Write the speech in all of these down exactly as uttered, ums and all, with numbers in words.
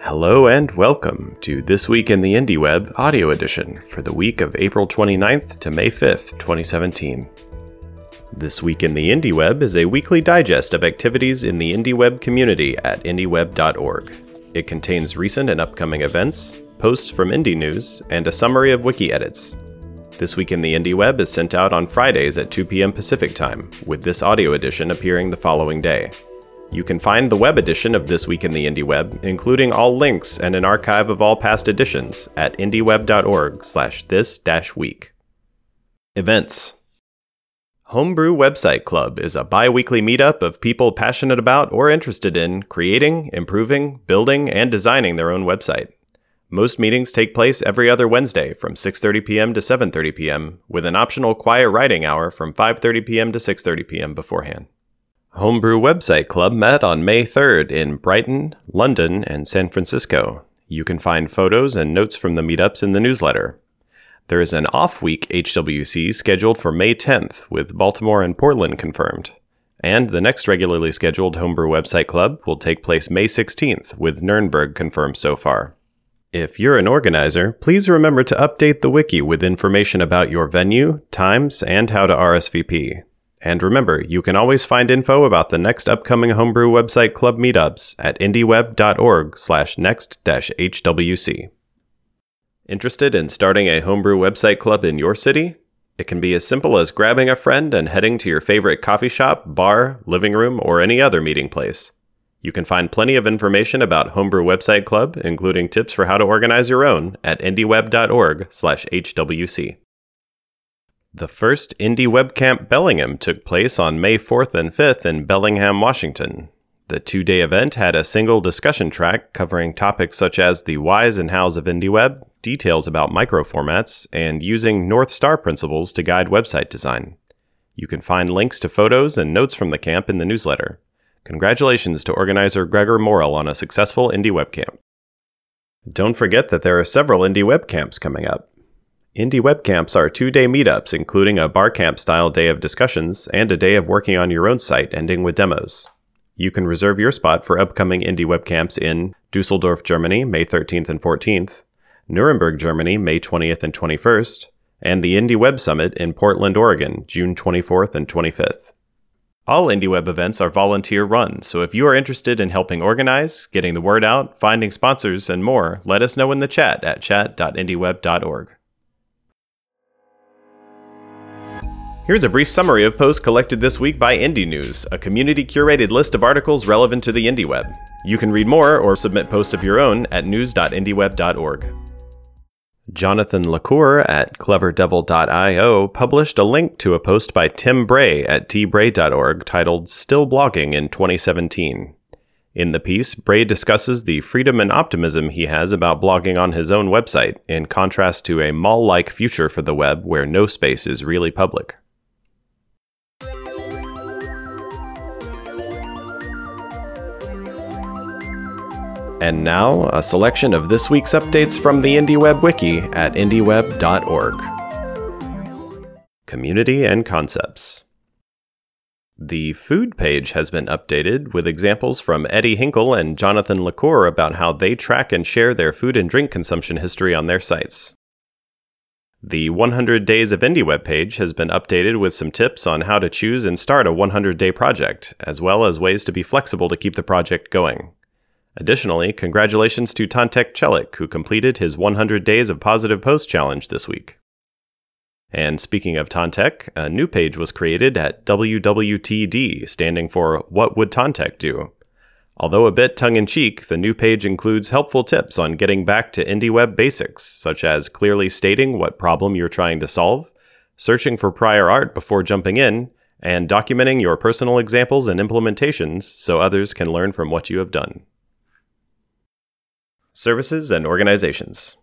Hello and welcome to This Week in the IndieWeb audio edition for the week of April twenty-ninth to May fifth, twenty seventeen. This Week in the IndieWeb is a weekly digest of activities in the IndieWeb community at IndieWeb dot org. It contains recent and upcoming events, posts from IndieNews, and a summary of wiki edits. This Week in the IndieWeb is sent out on Fridays at two p.m. Pacific Time, with this audio edition appearing the following day. You can find the web edition of This Week in the IndieWeb, including all links and an archive of all past editions, at indieweb dot org slash this dash week. Events. Homebrew Website Club is a bi-weekly meetup of people passionate about or interested in creating, improving, building, and designing their own website. Most meetings take place every other Wednesday from six thirty p.m. to seven thirty p.m., with an optional quiet writing hour from five thirty p.m. to six thirty p.m. beforehand. Homebrew Website Club met on May third in Brighton, London, and San Francisco. You can find photos and notes from the meetups in the newsletter. There is an off-week H W C scheduled for May tenth, with Baltimore and Portland confirmed. And the next regularly scheduled Homebrew Website Club will take place May sixteenth, with Nuremberg confirmed so far. If you're an organizer, please remember to update the wiki with information about your venue, times, and how to R S V P. And remember, you can always find info about the next upcoming Homebrew Website Club meetups at indieweb dot org slash next dash H W C. Interested in starting a Homebrew Website Club in your city? It can be as simple as grabbing a friend and heading to your favorite coffee shop, bar, living room, or any other meeting place. You can find plenty of information about Homebrew Website Club, including tips for how to organize your own, at indieweb dot org slash H W C. The first IndieWebCamp Bellingham took place on May fourth and fifth in Bellingham, Washington. The two-day event had a single discussion track covering topics such as the whys and hows of IndieWeb, details about microformats, and using North Star principles to guide website design. You can find links to photos and notes from the camp in the newsletter. Congratulations to organizer Gregor Morrill on a successful IndieWebCamp. Don't forget that there are several IndieWebCamps coming up. IndieWebCamps are two-day meetups, including a barcamp-style day of discussions and a day of working on your own site, ending with demos. You can reserve your spot for upcoming IndieWebCamps in Dusseldorf, Germany, May thirteenth and fourteenth, Nuremberg, Germany, May twentieth and twenty-first, and the IndieWeb Summit in Portland, Oregon, June twenty-fourth and twenty-fifth. All IndieWeb events are volunteer-run, so if you are interested in helping organize, getting the word out, finding sponsors, and more, let us know in the chat at chat dot indieweb dot org. Here's a brief summary of posts collected this week by IndieNews, a community-curated list of articles relevant to the IndieWeb. You can read more or submit posts of your own at news dot indieweb dot org. Jonathan LaCour at Clever Devil dot io published a link to a post by Tim Bray at t bray dot org titled Still Blogging in twenty seventeen. In the piece, Bray discusses the freedom and optimism he has about blogging on his own website, in contrast to a mall-like future for the web where no space is really public. And now, a selection of this week's updates from the IndieWeb Wiki at indieweb dot org. Community and Concepts. The food page has been updated with examples from Eddie Hinkle and Jonathan LaCour about how they track and share their food and drink consumption history on their sites. The one hundred days of IndieWeb page has been updated with some tips on how to choose and start a one hundred day project, as well as ways to be flexible to keep the project going. Additionally, congratulations to Tantek Çelik, who completed his one hundred days of Positive Post Challenge this week. And speaking of Tantek, a new page was created at W W T D, standing for What Would Tantek Do? Although a bit tongue-in-cheek, the new page includes helpful tips on getting back to IndieWeb basics, such as clearly stating what problem you're trying to solve, searching for prior art before jumping in, and documenting your personal examples and implementations so others can learn from what you have done. Services and Organizations.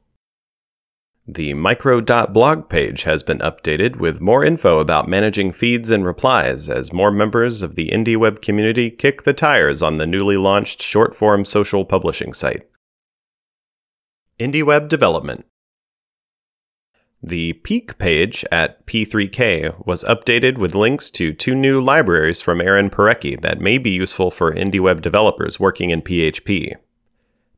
The micro.blog page has been updated with more info about managing feeds and replies as more members of the IndieWeb community kick the tires on the newly launched short-form social publishing site. IndieWeb Development. The Peak page at P three K was updated with links to two new libraries from Aaron Parecki that may be useful for IndieWeb developers working in P H P.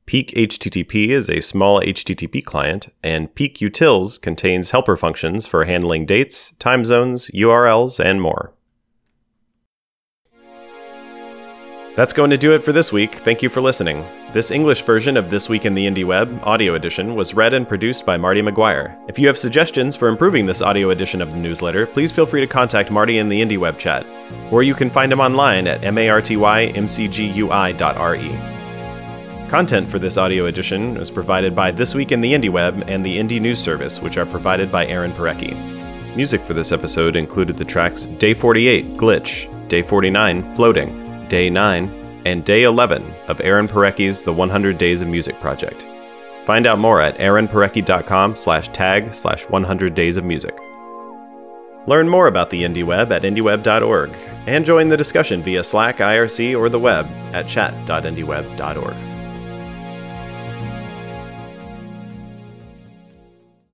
Peak H T T P is a small H T T P client, and Peak Utils contains helper functions for handling dates, time zones, U R Ls, and more. That's going to do it for this week. Thank you for listening. This English version of This Week in the Indie Web, audio edition, was read and produced by Marty McGuire. If you have suggestions for improving this audio edition of the newsletter, please feel free to contact Marty in the Indie Web chat, or you can find him online at marty m c g u i dot r e. Content for this audio edition is provided by This Week in the Indie Web and the IndieNews service, which are provided by Aaron Parecki. Music for this episode included the tracks Day forty-eight, Glitch, Day forty-nine, Floating, Day nine, and Day eleven of Aaron Parecki's The one hundred days of Music Project. Find out more at aaron parecki dot com slash tag slash one hundred days of music. Learn more about the Indie Web at indie web dot org and join the discussion via Slack, I R C, or the web at chat dot indie web dot org.